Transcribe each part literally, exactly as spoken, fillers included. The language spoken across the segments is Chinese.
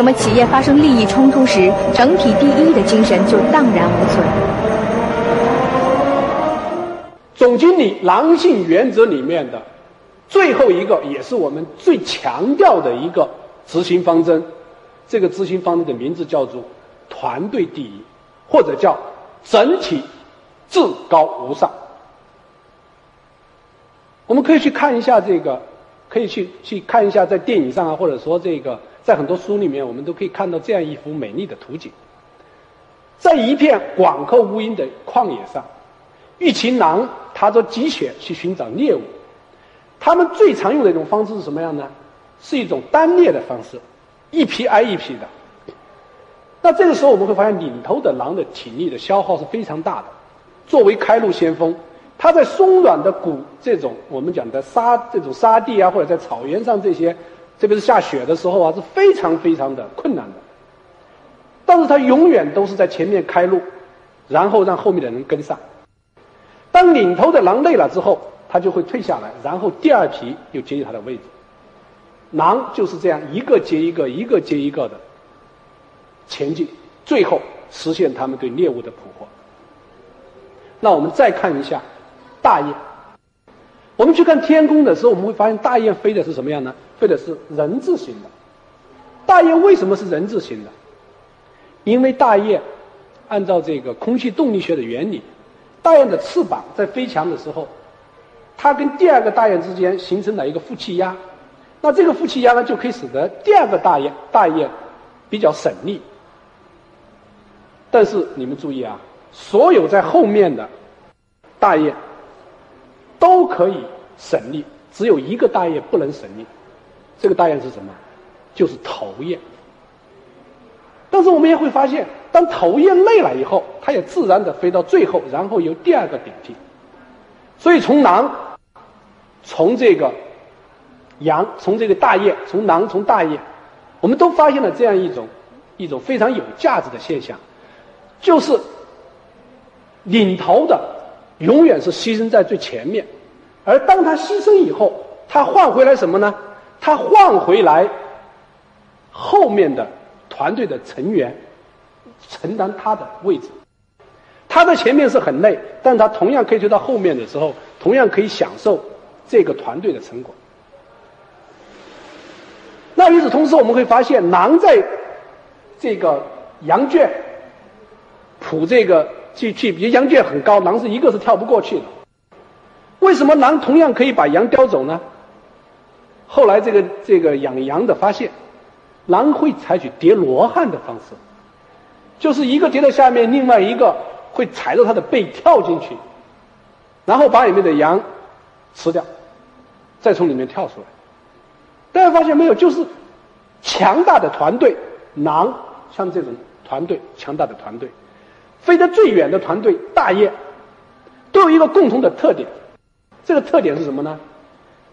什么企业发生利益冲突时，整体第一的精神就荡然无存。总经理狼性原则里面的最后一个，也是我们最强调的一个执行方针。这个执行方针的名字叫做团队第一，或者叫整体至高无上。我们可以去看一下这个，可以去去看一下在电影上啊，或者说这个在很多书里面，我们都可以看到这样一幅美丽的图景。在一片广阔无垠的旷野上，一群狼踏着积雪去寻找猎物。他们最常用的一种方式是什么样呢？是一种单猎的方式，一批挨一批的。那这个时候我们会发现，领头的狼的体力的消耗是非常大的。作为开路先锋，他在松软的谷这种我们讲的沙这种沙地啊，或者在草原上这些，特别是下雪的时候啊，是非常非常的困难的。但是他永远都是在前面开路，然后让后面的人跟上。当领头的狼累了之后，他就会退下来，然后第二批又接近他的位置。狼就是这样一个接一个，一个接一个的前进，最后实现他们对猎物的捕获。那我们再看一下大雁。我们去看天空的时候，我们会发现大雁飞的是什么样呢？飞的是人字形的。大雁为什么是人字形的？因为大雁按照这个空气动力学的原理，大雁的翅膀在飞翔的时候，它跟第二个大雁之间形成了一个负气压，那这个负气压呢，就可以使得第二个大雁大雁比较省力。但是你们注意啊，所有在后面的大雁都可以省力，只有一个大雁不能省力。这个大雁是什么？就是头雁。但是我们也会发现，当头雁累了以后，它也自然的飞到最后，然后由第二个顶替。所以从狼，从这个羊，从这个大雁，从狼，从大雁，我们都发现了这样一种一种非常有价值的现象，就是领头的永远是牺牲在最前面，而当他牺牲以后，他换回来什么呢？他换回来后面的团队的成员承担他的位置。他在前面是很累，但他同样可以去到后面的时候，同样可以享受这个团队的成果。那与此同时，我们会发现狼在这个羊圈谱这个去去，羊圈很高，狼是一个是跳不过去的。为什么狼同样可以把羊叼走呢？后来这个这个养羊的发现，狼会采取叠罗汉的方式，就是一个叠在下面，另外一个会踩着它的背跳进去，然后把里面的羊吃掉，再从里面跳出来。大家发现没有，就是强大的团队，狼像这种团队，强大的团队，飞得最远的团队大雁，都有一个共同的特点。这个特点是什么呢？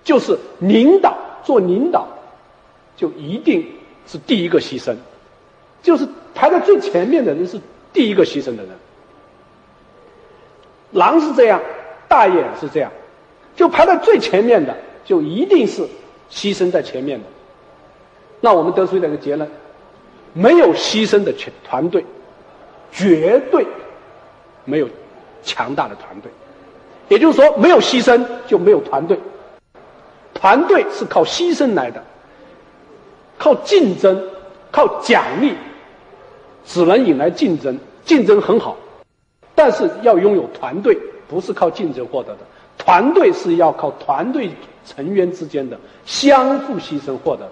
就是领导，做领导就一定是第一个牺牲，就是排在最前面的人是第一个牺牲的人。狼是这样，大雁是这样，就排在最前面的就一定是牺牲在前面的。那我们得出一个结论，没有牺牲的团队，绝对没有强大的团队。也就是说，没有牺牲就没有团队。团队是靠牺牲来的，靠竞争，靠奖励，只能引来竞争。竞争很好，但是要拥有团队，不是靠竞争获得的。团队是要靠团队成员之间的相互牺牲获得的。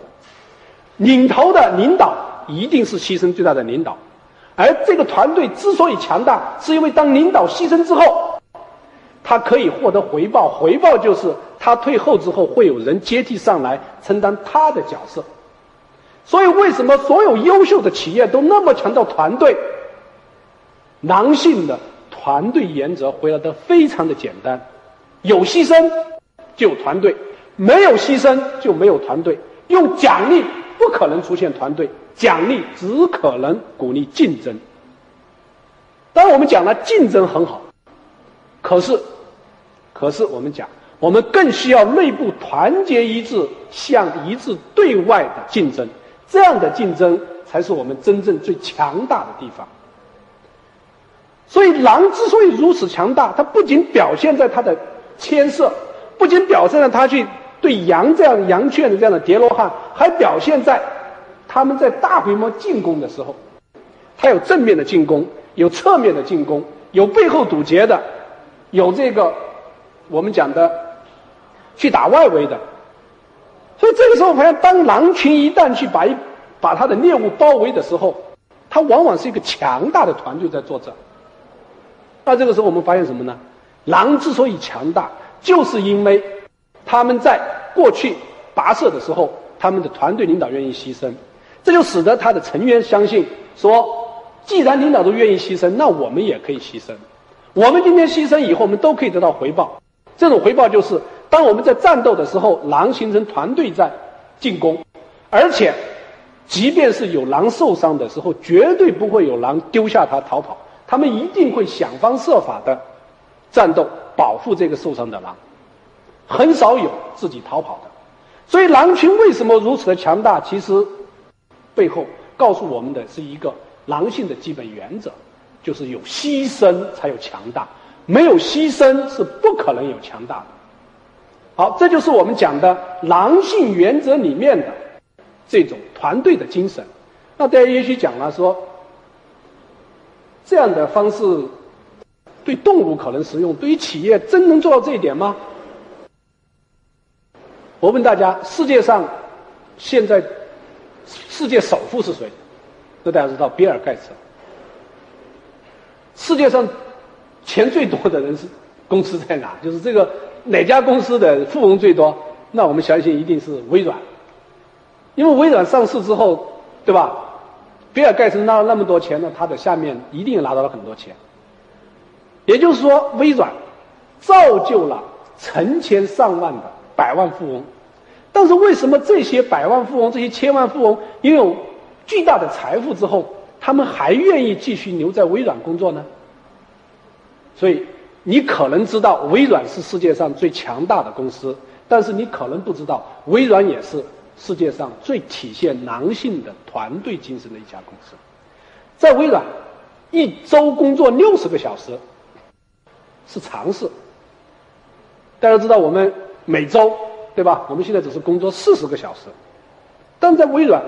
领头的领导一定是牺牲最大的领导，而这个团队之所以强大，是因为当领导牺牲之后，他可以获得回报。回报就是他退后之后会有人接替上来承担他的角色。所以为什么所有优秀的企业都那么强调团队？狼性的团队原则回答得非常的简单，有牺牲就有团队，没有牺牲就没有团队。用奖励不可能出现团队，奖励只可能鼓励竞争。当然我们讲了竞争很好，可是可是我们讲，我们更需要内部团结一致，向一致对外的竞争。这样的竞争才是我们真正最强大的地方。所以狼之所以如此强大，它不仅表现在它的牵涉，不仅表现在它去对羊这样羊圈的这样的叠罗汉，还表现在他们在大规模进攻的时候，它有正面的进攻，有侧面的进攻，有背后堵截的，有这个我们讲的去打外围的。所以这个时候，我发现当狼群一旦去把一把它的猎物包围的时候，它往往是一个强大的团队在作战。那这个时候我们发现什么呢？狼之所以强大，就是因为他们在过去跋涉的时候，他们的团队领导愿意牺牲，这就使得他的成员相信说，既然领导都愿意牺牲，那我们也可以牺牲。我们今天牺牲以后，我们都可以得到回报。这种回报就是，当我们在战斗的时候，狼形成团队在进攻，而且即便是有狼受伤的时候，绝对不会有狼丢下它逃跑。他们一定会想方设法的战斗，保护这个受伤的狼，很少有自己逃跑的。所以狼群为什么如此的强大，其实背后告诉我们的是一个狼性的基本原则，就是有牺牲才有强大，没有牺牲是不可能有强大的。好，这就是我们讲的狼性原则里面的这种团队的精神。那大家也许讲了说，这样的方式对动物可能实用，对于企业真能做到这一点吗？我问大家，世界上现在世界首富是谁？那大家知道，比尔盖茨。世界上钱最多的人是公司在哪？就是这个哪家公司的富翁最多？那我们相信一定是微软，因为微软上市之后，对吧？比尔盖茨拿了那么多钱呢，他的下面一定拿到了很多钱。也就是说，微软造就了成千上万的百万富翁，但是为什么这些百万富翁、这些千万富翁拥有巨大的财富之后，他们还愿意继续留在微软工作呢？所以你可能知道微软是世界上最强大的公司，但是你可能不知道，微软也是世界上最体现狼性的团队精神的一家公司。在微软，一周工作六十个小时是常事。大家知道我们每周，对吧？我们现在只是工作四十个小时，但在微软，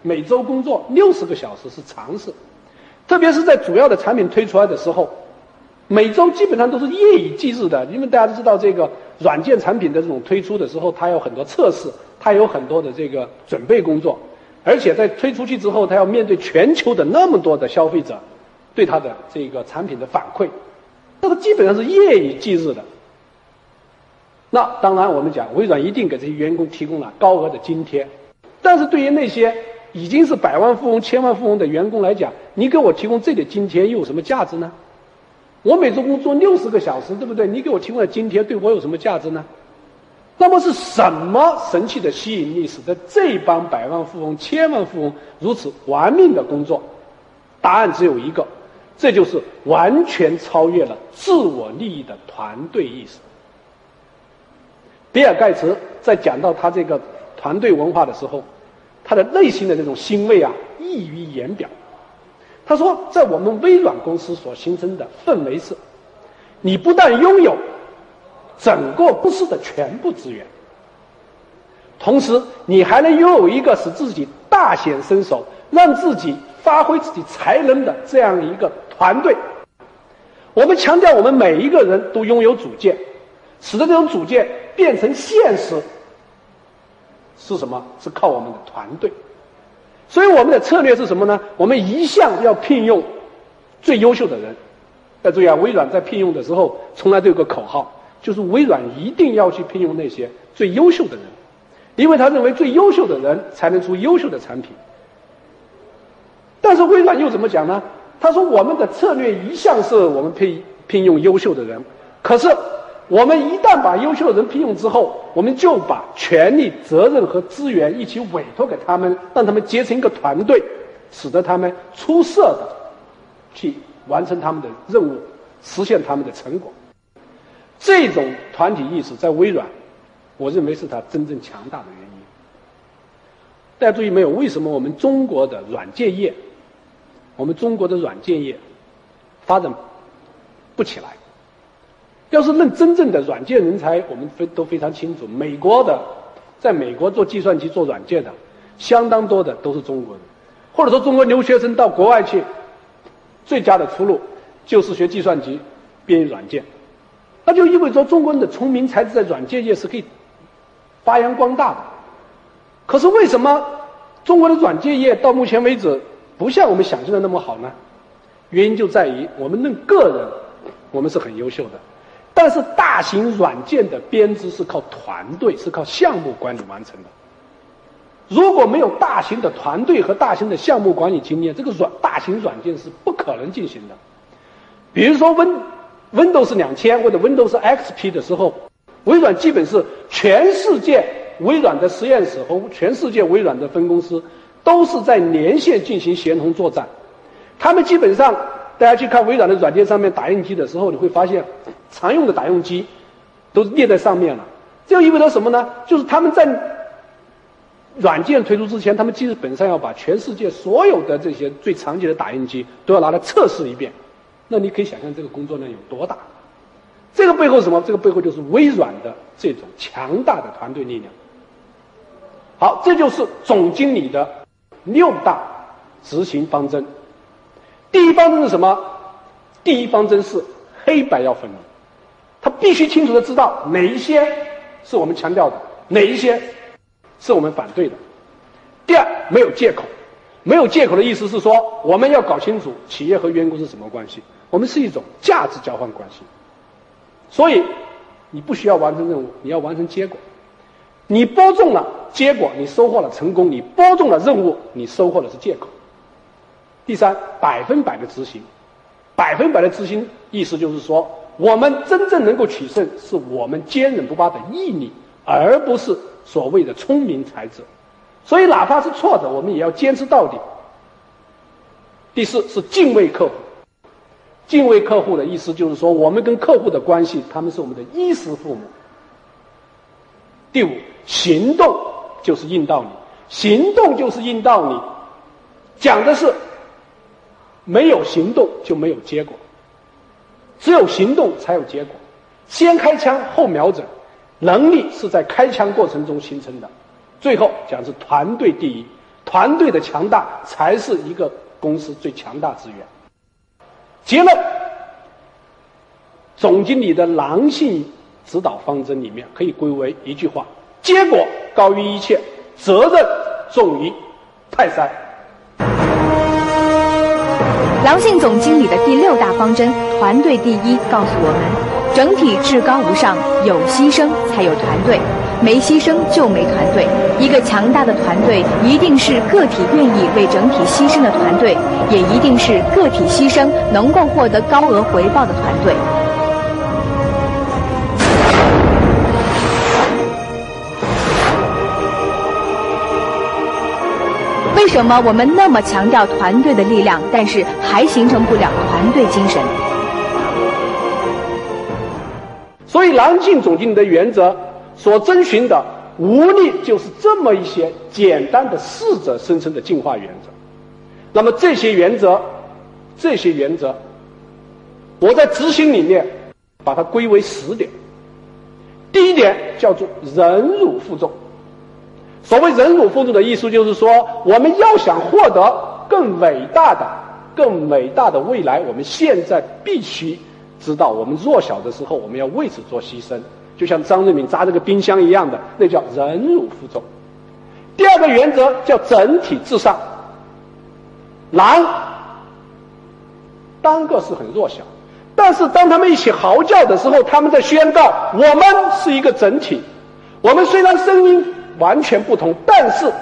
每周工作六十个小时是常事。特别是在主要的产品推出来的时候，每周基本上都是夜以继日的，因为大家都知道这个软件产品的这种推出的时候，它有很多测试，它有很多的这个准备工作，而且在推出去之后，它要面对全球的那么多的消费者对它的这个产品的反馈，那它基本上是夜以继日的。那当然我们讲，微软一定给这些员工提供了高额的津贴，但是对于那些已经是百万富翁、千万富翁的员工来讲，你给我提供这点津贴又有什么价值呢？我每周工作六十个小时，对不对？你给我提供的津贴对我有什么价值呢？那么是什么神奇的吸引力，使得这帮百万富翁、千万富翁如此玩命的工作？答案只有一个，这就是完全超越了自我利益的团队意识。比尔盖茨在讲到他这个团队文化的时候，他的内心的这种欣慰啊，溢于言表。他说，在我们微软公司所形成的氛围是，你不但拥有整个公司的全部资源，同时你还能拥有一个使自己大显身手、让自己发挥自己才能的这样一个团队。我们强调我们每一个人都拥有主见，使得这种主见变成现实是什么？是靠我们的团队。所以我们的策略是什么呢？我们一向要聘用最优秀的人。要注意啊，微软在聘用的时候从来都有个口号，就是微软一定要去聘用那些最优秀的人，因为他认为最优秀的人才能出优秀的产品。但是微软又怎么讲呢？他说，我们的策略一向是我们聘聘用优秀的人，可是我们一旦把优秀的人聘用之后，我们就把权力、责任和资源一起委托给他们，让他们结成一个团队，使得他们出色的去完成他们的任务，实现他们的成果。这种团体意识在微软，我认为是它真正强大的原因。大家注意没有？为什么我们中国的软件业，我们中国的软件业发展不起来？要是论真正的软件人才，我们非都非常清楚，美国的，在美国做计算机、做软件的，相当多的都是中国人，或者说中国留学生到国外去，最佳的出路就是学计算机、编译软件。那就意味着中国人的聪明才智在软件业是可以发扬光大的。可是为什么中国的软件业到目前为止不像我们想象的那么好呢？原因就在于我们论个人，我们是很优秀的，但是大型软件的编织是靠团队，是靠项目管理完成的。如果没有大型的团队和大型的项目管理经验，这个软大型软件是不可能进行的。比如说 Win Windows 两千或者 Windows X P 的时候，微软基本是全世界微软的实验室和全世界微软的分公司都是在连线进行协同作战。他们基本上，大家去看微软的软件上面打印机的时候，你会发现常用的打印机都列在上面了。这意味着什么呢？就是他们在软件推出之前，他们基本上要把全世界所有的这些最常见的打印机都要拿来测试一遍。那你可以想象这个工作量有多大。这个背后是什么？这个背后就是微软的这种强大的团队力量。好，这就是总经理的六大执行方针。第一方针是什么？第一方针是黑白要分明，他必须清楚的知道哪一些是我们强调的，哪一些是我们反对的。第二，没有借口。没有借口的意思是说，我们要搞清楚企业和员工是什么关系，我们是一种价值交换关系。所以你不需要完成任务，你要完成结果。你播种了结果，你收获了成功；你播种了任务，你收获的是借口。第三，百分百的执行。百分百的执行意思就是说，我们真正能够取胜，是我们坚韧不拔的毅力，而不是所谓的聪明才智。所以哪怕是错的，我们也要坚持到底。第四是敬畏客户。敬畏客户的意思就是说，我们跟客户的关系，他们是我们的衣食父母。第五，行动就是硬道理。行动就是硬道理，讲的是没有行动就没有结果，只有行动才有结果。先开枪后瞄准，能力是在开枪过程中形成的。最后讲是团队第一，团队的强大才是一个公司最强大资源。结论，总经理的狼性指导方针里面可以归为一句话：结果高于一切，责任重于泰山。狼性总经理的第六大方针团队第一告诉我们，整体至高无上，有牺牲才有团队，没牺牲就没团队。一个强大的团队一定是个体愿意为整体牺牲的团队，也一定是个体牺牲能够获得高额回报的团队。为什么我们那么强调团队的力量，但是还形成不了团队精神？所以狼性总经理的原则所遵循的无力就是这么一些简单的适者生存的进化原则。那么这些原则，这些原则，我在执行里面把它归为十点。第一点叫做忍辱负重。所谓忍辱负重的意思就是说，我们要想获得更伟大的、更伟大的未来，我们现在必须知道，我们弱小的时候，我们要为此做牺牲。就像张瑞敏砸这个冰箱一样的，那叫忍辱负重。第二个原则叫整体至上。狼单个是很弱小，但是当他们一起嚎叫的时候，他们在宣告我们是一个整体。我们虽然声音完全不同，但是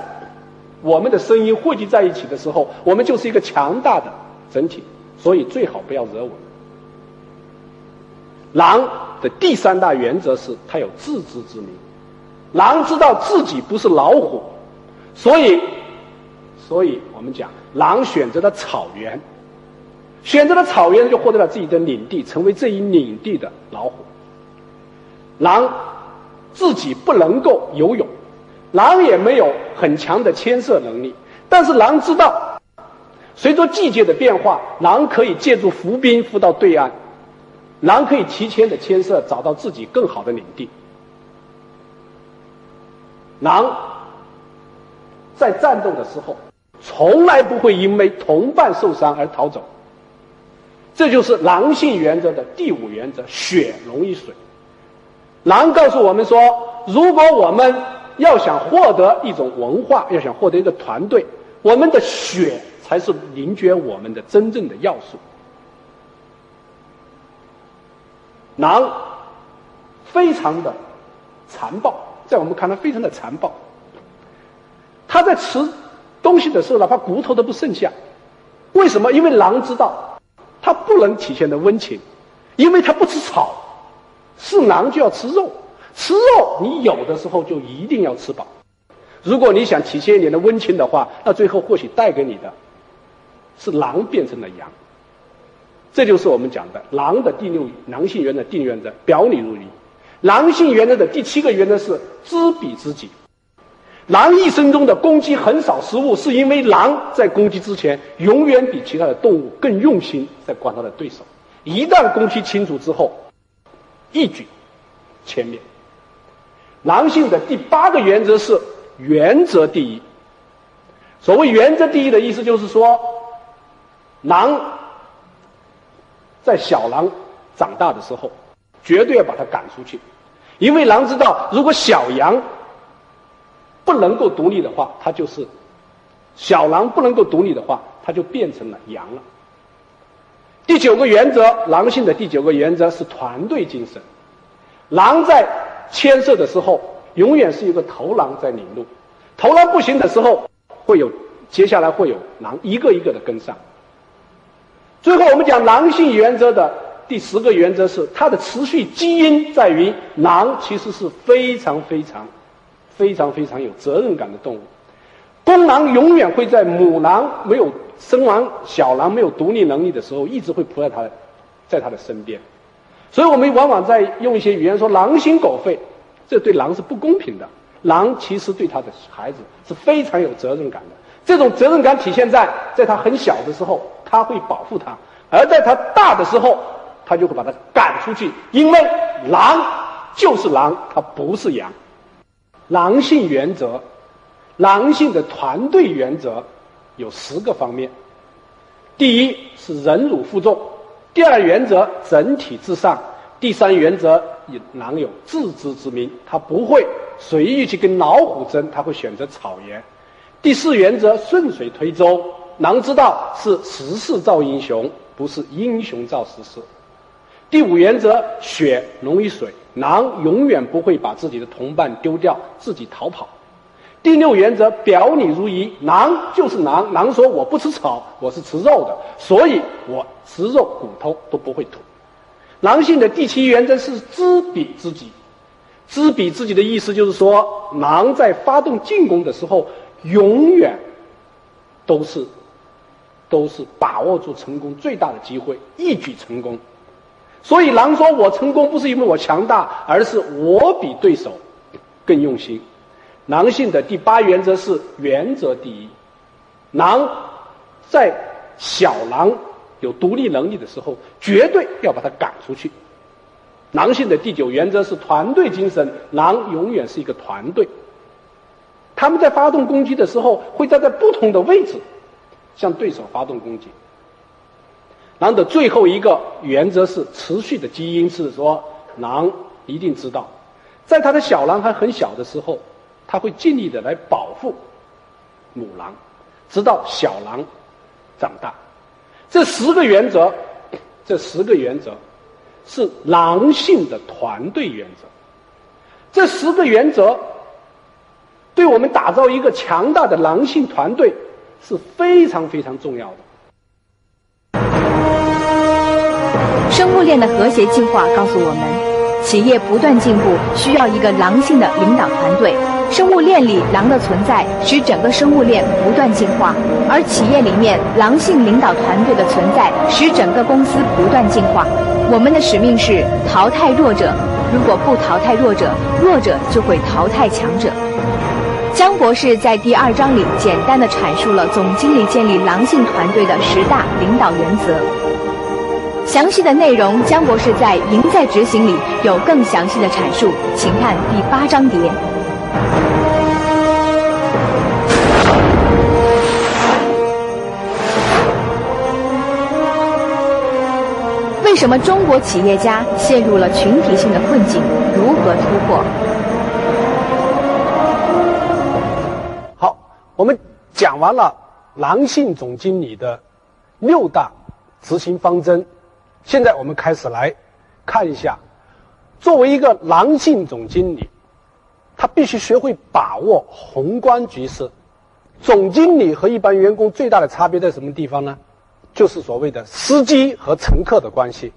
我们的声音汇集在一起的时候，我们就是一个强大的整体。所以最好不要惹我们。狼的第三大原则是它有自知之明。狼知道自己不是老虎，所以所以我们讲狼选择了草原，选择了草原就获得了自己的领地，成为这一领地的老虎。狼自己不能够游泳，狼也没有很强的牵涉能力，但是狼知道，随着季节的变化，狼可以借助浮冰浮到对岸，狼可以提前的牵涉，找到自己更好的领地。狼在战斗的时候，从来不会因为同伴受伤而逃走，这就是狼性原则的第五原则：血溶于水。狼告诉我们说，如果我们要想获得一种文化，要想获得一个团队，我们的血才是凝结我们的真正的要素。狼非常的残暴，在我们看来非常的残暴。他在吃东西的时候，哪怕骨头都不剩下。为什么？因为狼知道它不能体现的温情，因为它不吃草，是狼就要吃肉。吃肉你有的时候就一定要吃饱，如果你想体现你的温情的话，那最后或许带给你的是狼变成了羊。这就是我们讲的狼的第六狼性原则，第六原则表里如一。狼性原则的第七个原则是知彼知己。狼一生中的攻击很少失误，是因为狼在攻击之前永远比其他的动物更用心在观察的对手，一旦攻击清楚之后，一举歼灭。狼性的第八个原则是原则第一。所谓原则第一的意思就是说，狼在小狼长大的时候绝对要把它赶出去，因为狼知道，如果小羊不能够独立的话，它就是小狼不能够独立的话，它就变成了羊了。第九个原则，狼性的第九个原则是团队精神。狼在牵涉的时候，永远是一个头狼在领路，头狼不行的时候，会有接下来会有狼一个一个的跟上。最后我们讲狼性原则的第十个原则是它的持续基因在于狼其实是非常非常非常非常有责任感的动物。公狼永远会在母狼没有生完小狼没有独立能力的时候，一直会扑在它在它的身边。所以我们往往在用一些语言说狼心狗肺，这对狼是不公平的。狼其实对他的孩子是非常有责任感的，这种责任感体现在在他很小的时候，他会保护他，而在他大的时候，他就会把他赶出去，因为狼就是狼，它不是羊。狼性原则，狼性的团队原则有十个方面。第一是忍辱负重，第二原则整体至上，第三原则狼有自知之明，他不会随意去跟老虎争，他会选择草原。第四原则顺水推舟，狼知道是时势造英雄，不是英雄造时势。第五原则血溶于水，狼永远不会把自己的同伴丢掉，自己逃跑。第六原则表里如一，狼就是狼，狼说我不吃草，我是吃肉的，所以我吃肉骨头都不会吐。狼性的第七原则是知彼知己。知彼知己的意思就是说，狼在发动进攻的时候，永远都是都是把握住成功最大的机会，一举成功。所以狼说我成功不是因为我强大，而是我比对手更用心。狼性的第八原则是原则第一。狼在小狼有独立能力的时候，绝对要把它赶出去。狼性的第九原则是团队精神，狼永远是一个团队，他们在发动攻击的时候会站在不同的位置向对手发动攻击。狼的最后一个原则是持续的基因，是说狼一定知道，在他的小狼还很小的时候，他会尽力的来保护母狼，直到小狼长大。这十个原则，这十个原则是狼性的团队原则。这十个原则对我们打造一个强大的狼性团队是非常非常重要的。生物链的和谐进化告诉我们，企业不断进步需要一个狼性的领导团队。生物链里狼的存在使整个生物链不断进化，而企业里面狼性领导团队的存在使整个公司不断进化。我们的使命是淘汰弱者，如果不淘汰弱者，弱者就会淘汰强者。江博士在第二章里简单的阐述了总经理建立狼性团队的十大领导原则。详细的内容，江博士在《赢在执行》里有更详细的阐述，请看第八章节。 为什么中国企业家陷入了群体性的困境？如何突破？好，我们讲完了狼性总经理的六大执行方针，现在我们开始来看一下，作为一个狼性总经理，他必须学会把握宏观局势。总经理和一般员工最大的差别在什么地方呢？ 就是所谓的司机和乘客的关系。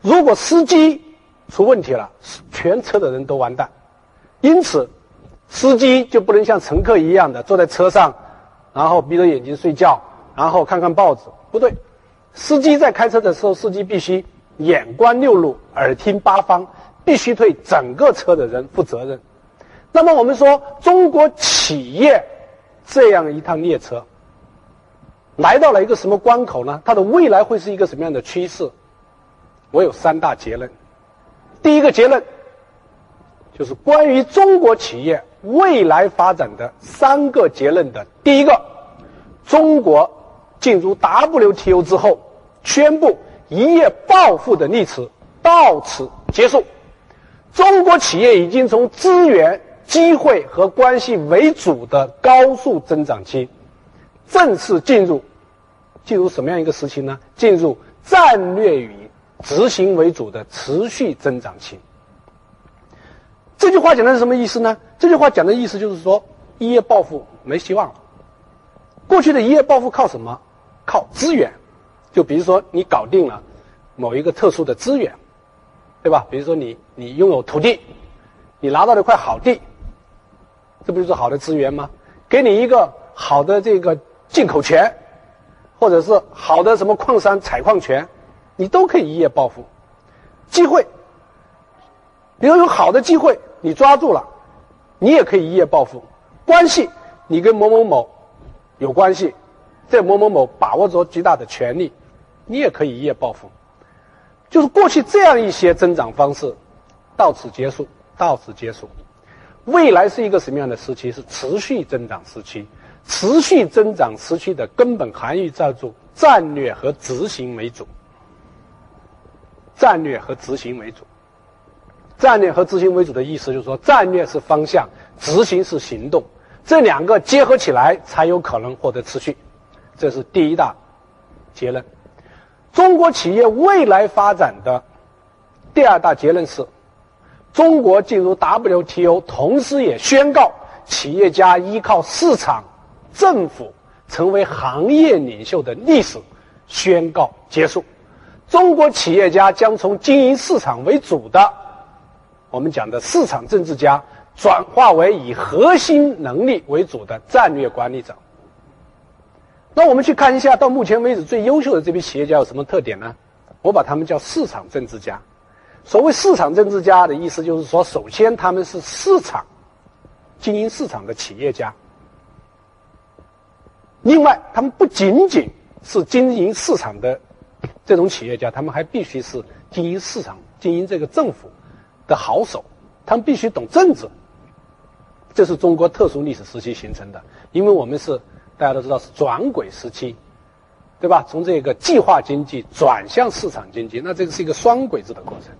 如果司机出问题了，全车的人都完蛋。因此，司机就不能像乘客一样的坐在车上，然后闭着眼睛睡觉，然后看看报纸。不对，司机在开车的时候，司机必须眼观六路，耳听八方，必须对整个车的人负责任。那么，我们说中国企业这样一趟列车。 来到了一个什么关口呢？它的未来会是一个什么样的趋势？我有三大结论。第一个结论就是关于中国企业未来发展的三个结论的第一个：中国进入 W T O 之后，宣布一夜暴富的历史到此结束。中国企业已经从资源、机会和关系为主的高速增长期，正式进入。 进入什么样一个时期呢？进入战略与执行为主的持续增长期。这句话讲的是什么意思呢？这句话讲的意思就是说，一夜暴富没希望了。过去的一夜暴富靠什么？靠资源。就比如说你搞定了某一个特殊的资源，对吧？比如说你你拥有土地，你拿到了一块好地，这不就是好的资源吗？给你一个好的这个进口权。 或者是好的什么矿山采矿权，你都可以一夜暴富。机会，比如有好的机会，你抓住了，你也可以一夜暴富。关系，你跟某某某有关系，这某某某把握着极大的权利，你也可以一夜暴富。就是过去这样一些增长方式，到此结束，到此结束。未来是一个什么样的时期？是持续增长时期。 持续增长时期的根本含义叫做战略和执行为主。战略和执行为主，战略和执行为主的意思就是说，战略是方向，执行是行动，这两个结合起来才有可能获得持续。这是第一大结论。中国企业未来发展的第二大结论是：中国进入 W T O， 同时也宣告企业家依靠市场。 政府成为行业领袖的历史宣告结束，中国企业家将从经营市场为主的，我们讲的市场政治家，转化为以核心能力为主的战略管理者。那我们去看一下，到目前为止最优秀的这批企业家有什么特点呢？我把他们叫市场政治家。所谓市场政治家的意思，就是说，首先他们是市场经营市场的企业家。 另外，他们不仅仅是经营市场的这种企业家，他们还必须是经营市场、经营这个政府的好手。他们必须懂政治，这是中国特殊历史时期形成的。因为我们是大家都知道是转轨时期，对吧？从这个计划经济转向市场经济，那这个是一个双轨制的过程。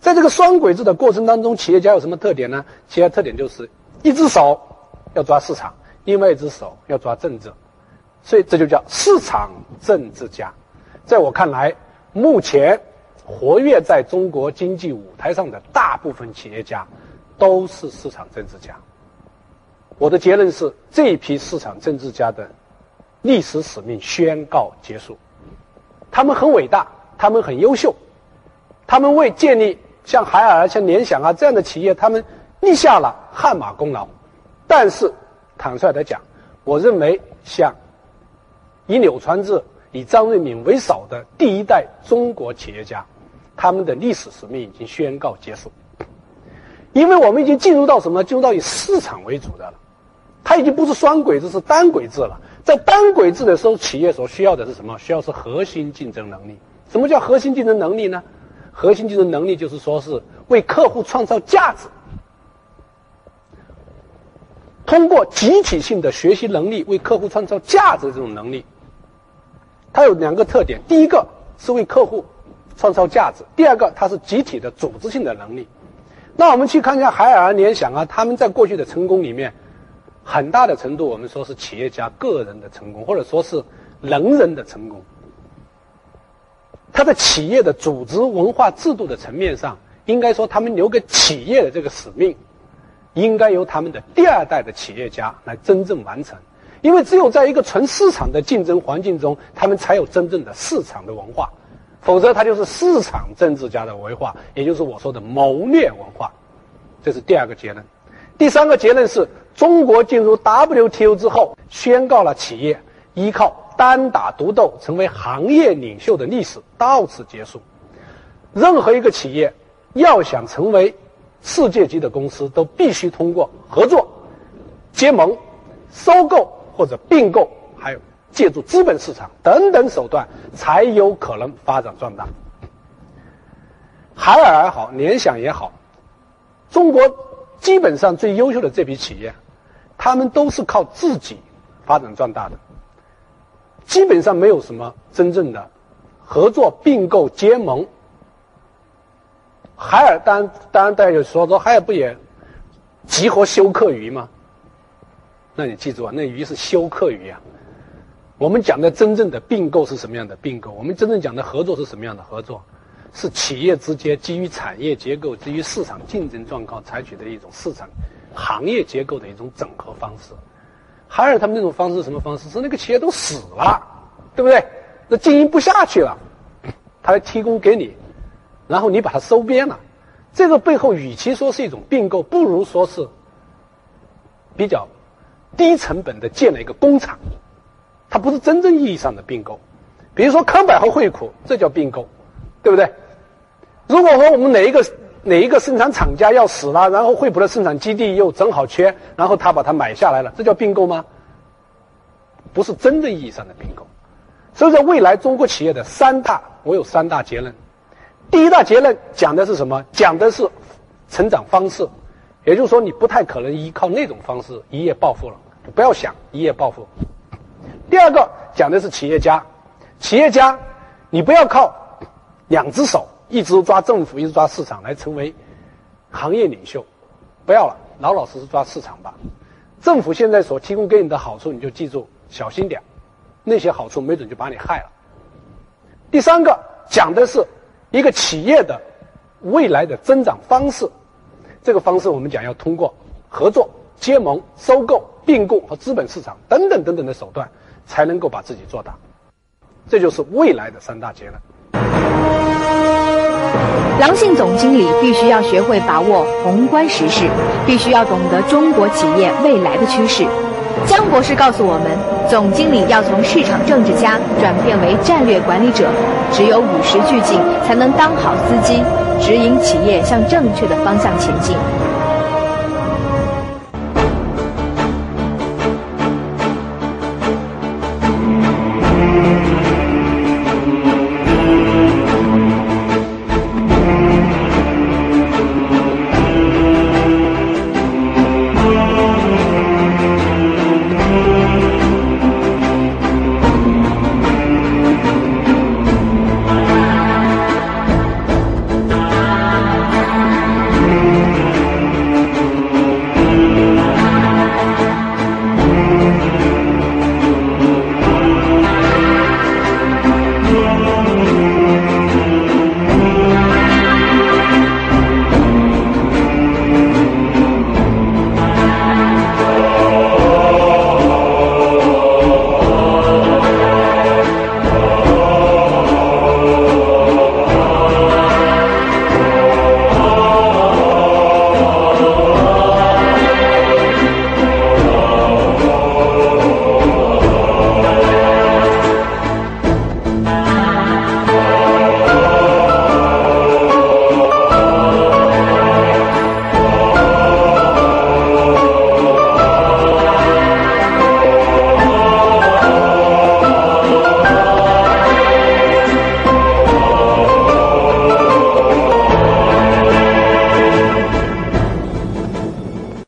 在这个双轨制的过程当中，企业家有什么特点呢？企业家特点就是一只手要抓市场，另外一只手要抓政治。 所以这就叫市场政治家。在我看来，目前活跃在中国经济舞台上的大部分企业家，都是市场政治家。我的结论是，这一批市场政治家的历史使命宣告结束。他们很伟大，他们很优秀，他们为建立像海尔、像联想啊这样的企业，他们立下了汗马功劳。但是，坦率地讲，我认为像。 以柳传志、以张瑞敏为首的第一代中国企业家，他们的历史使命已经宣告结束。因为我们已经进入到什么？进入到以市场为主的了，它已经不是双轨制，是单轨制了。在单轨制的时候，企业所需要的是什么？需要是核心竞争能力。什么叫核心竞争能力呢？核心竞争能力就是说是为客户创造价值，通过集体性的学习能力为客户创造价值这种能力，它有两个特点：第一个是为客户创造价值；第二个，它是集体的组织性的能力。那我们去看一下海尔、联想啊，他们在过去的成功里面，很大的程度我们说是企业家个人的成功，或者说是能人的成功。他在企业的组织文化制度的层面上，应该说他们留给企业的这个使命，应该由他们的第二代的企业家来真正完成。因为只有在一个纯市场的竞争环境中，他们才有真正的市场的文化，否则它就是市场政治家的文化，也就是我说的谋略文化。这是第二个结论。第三个结论是，中国进入 W T O 之后，宣告了企业依靠单打独斗成为行业领袖的历史到此结束。任何一个企业要想成为世界级的公司，都必须通过合作、结盟、收购或者并购，还有借助资本市场等等手段，才有可能发展壮大。海尔也好，联想也好，中国基本上最优秀的这批企业，他们都是靠自己发展壮大的，基本上没有什么真正的合作、并购、结盟。海尔当然当然大家有说说，海尔不也集合休克鱼吗？那你记住啊，那鱼是休克鱼啊。我们讲的真正的并购是什么样的并购？我们真正讲的合作是什么样的合作？是企业之间基于产业结构、基于市场竞争状况采取的一种市场行业结构的一种整合方式。海尔他们那种方式是什么方式？是那个企业都死了，对不对？那经营不下去了，他来提供给你，然后你把它收编了。这个背后与其说是一种并购，不如说是比较低成本的建了一个工厂。它不是真正意义上的并购，比如说康百和惠普，这叫并购，对不对？如果说我们哪一个哪一个生产厂家要死了，然后惠普的生产基地又正好缺，然后他把它买下来了，这叫并购吗？不是真正意义上的并购。所以在未来中国企业的三大，我有三大结论。第一大结论讲的是什么？讲的是成长方式，也就是说你不太可能依靠那种方式一夜暴富了，不要想一夜暴富。第二个讲的是企业家，企业家你不要靠两只手，一直抓政府一直抓市场来成为行业领袖，不要了，老老实实抓市场吧。政府现在所提供给你的好处，你就记住小心点，那些好处没准就把你害了。第三个讲的是一个企业的未来的增长方式，这个方式我们讲要通过合作、结盟、收购、并购和资本市场等等等等的手段，才能够把自己做大。这就是未来的三大结论。郎信总经理必须要学会把握宏观时事，必须要懂得中国企业未来的趋势。姜博士告诉我们，总经理要从市场政治家转变为战略管理者，只有与时俱进才能当好司机，指引企业向正确的方向前进。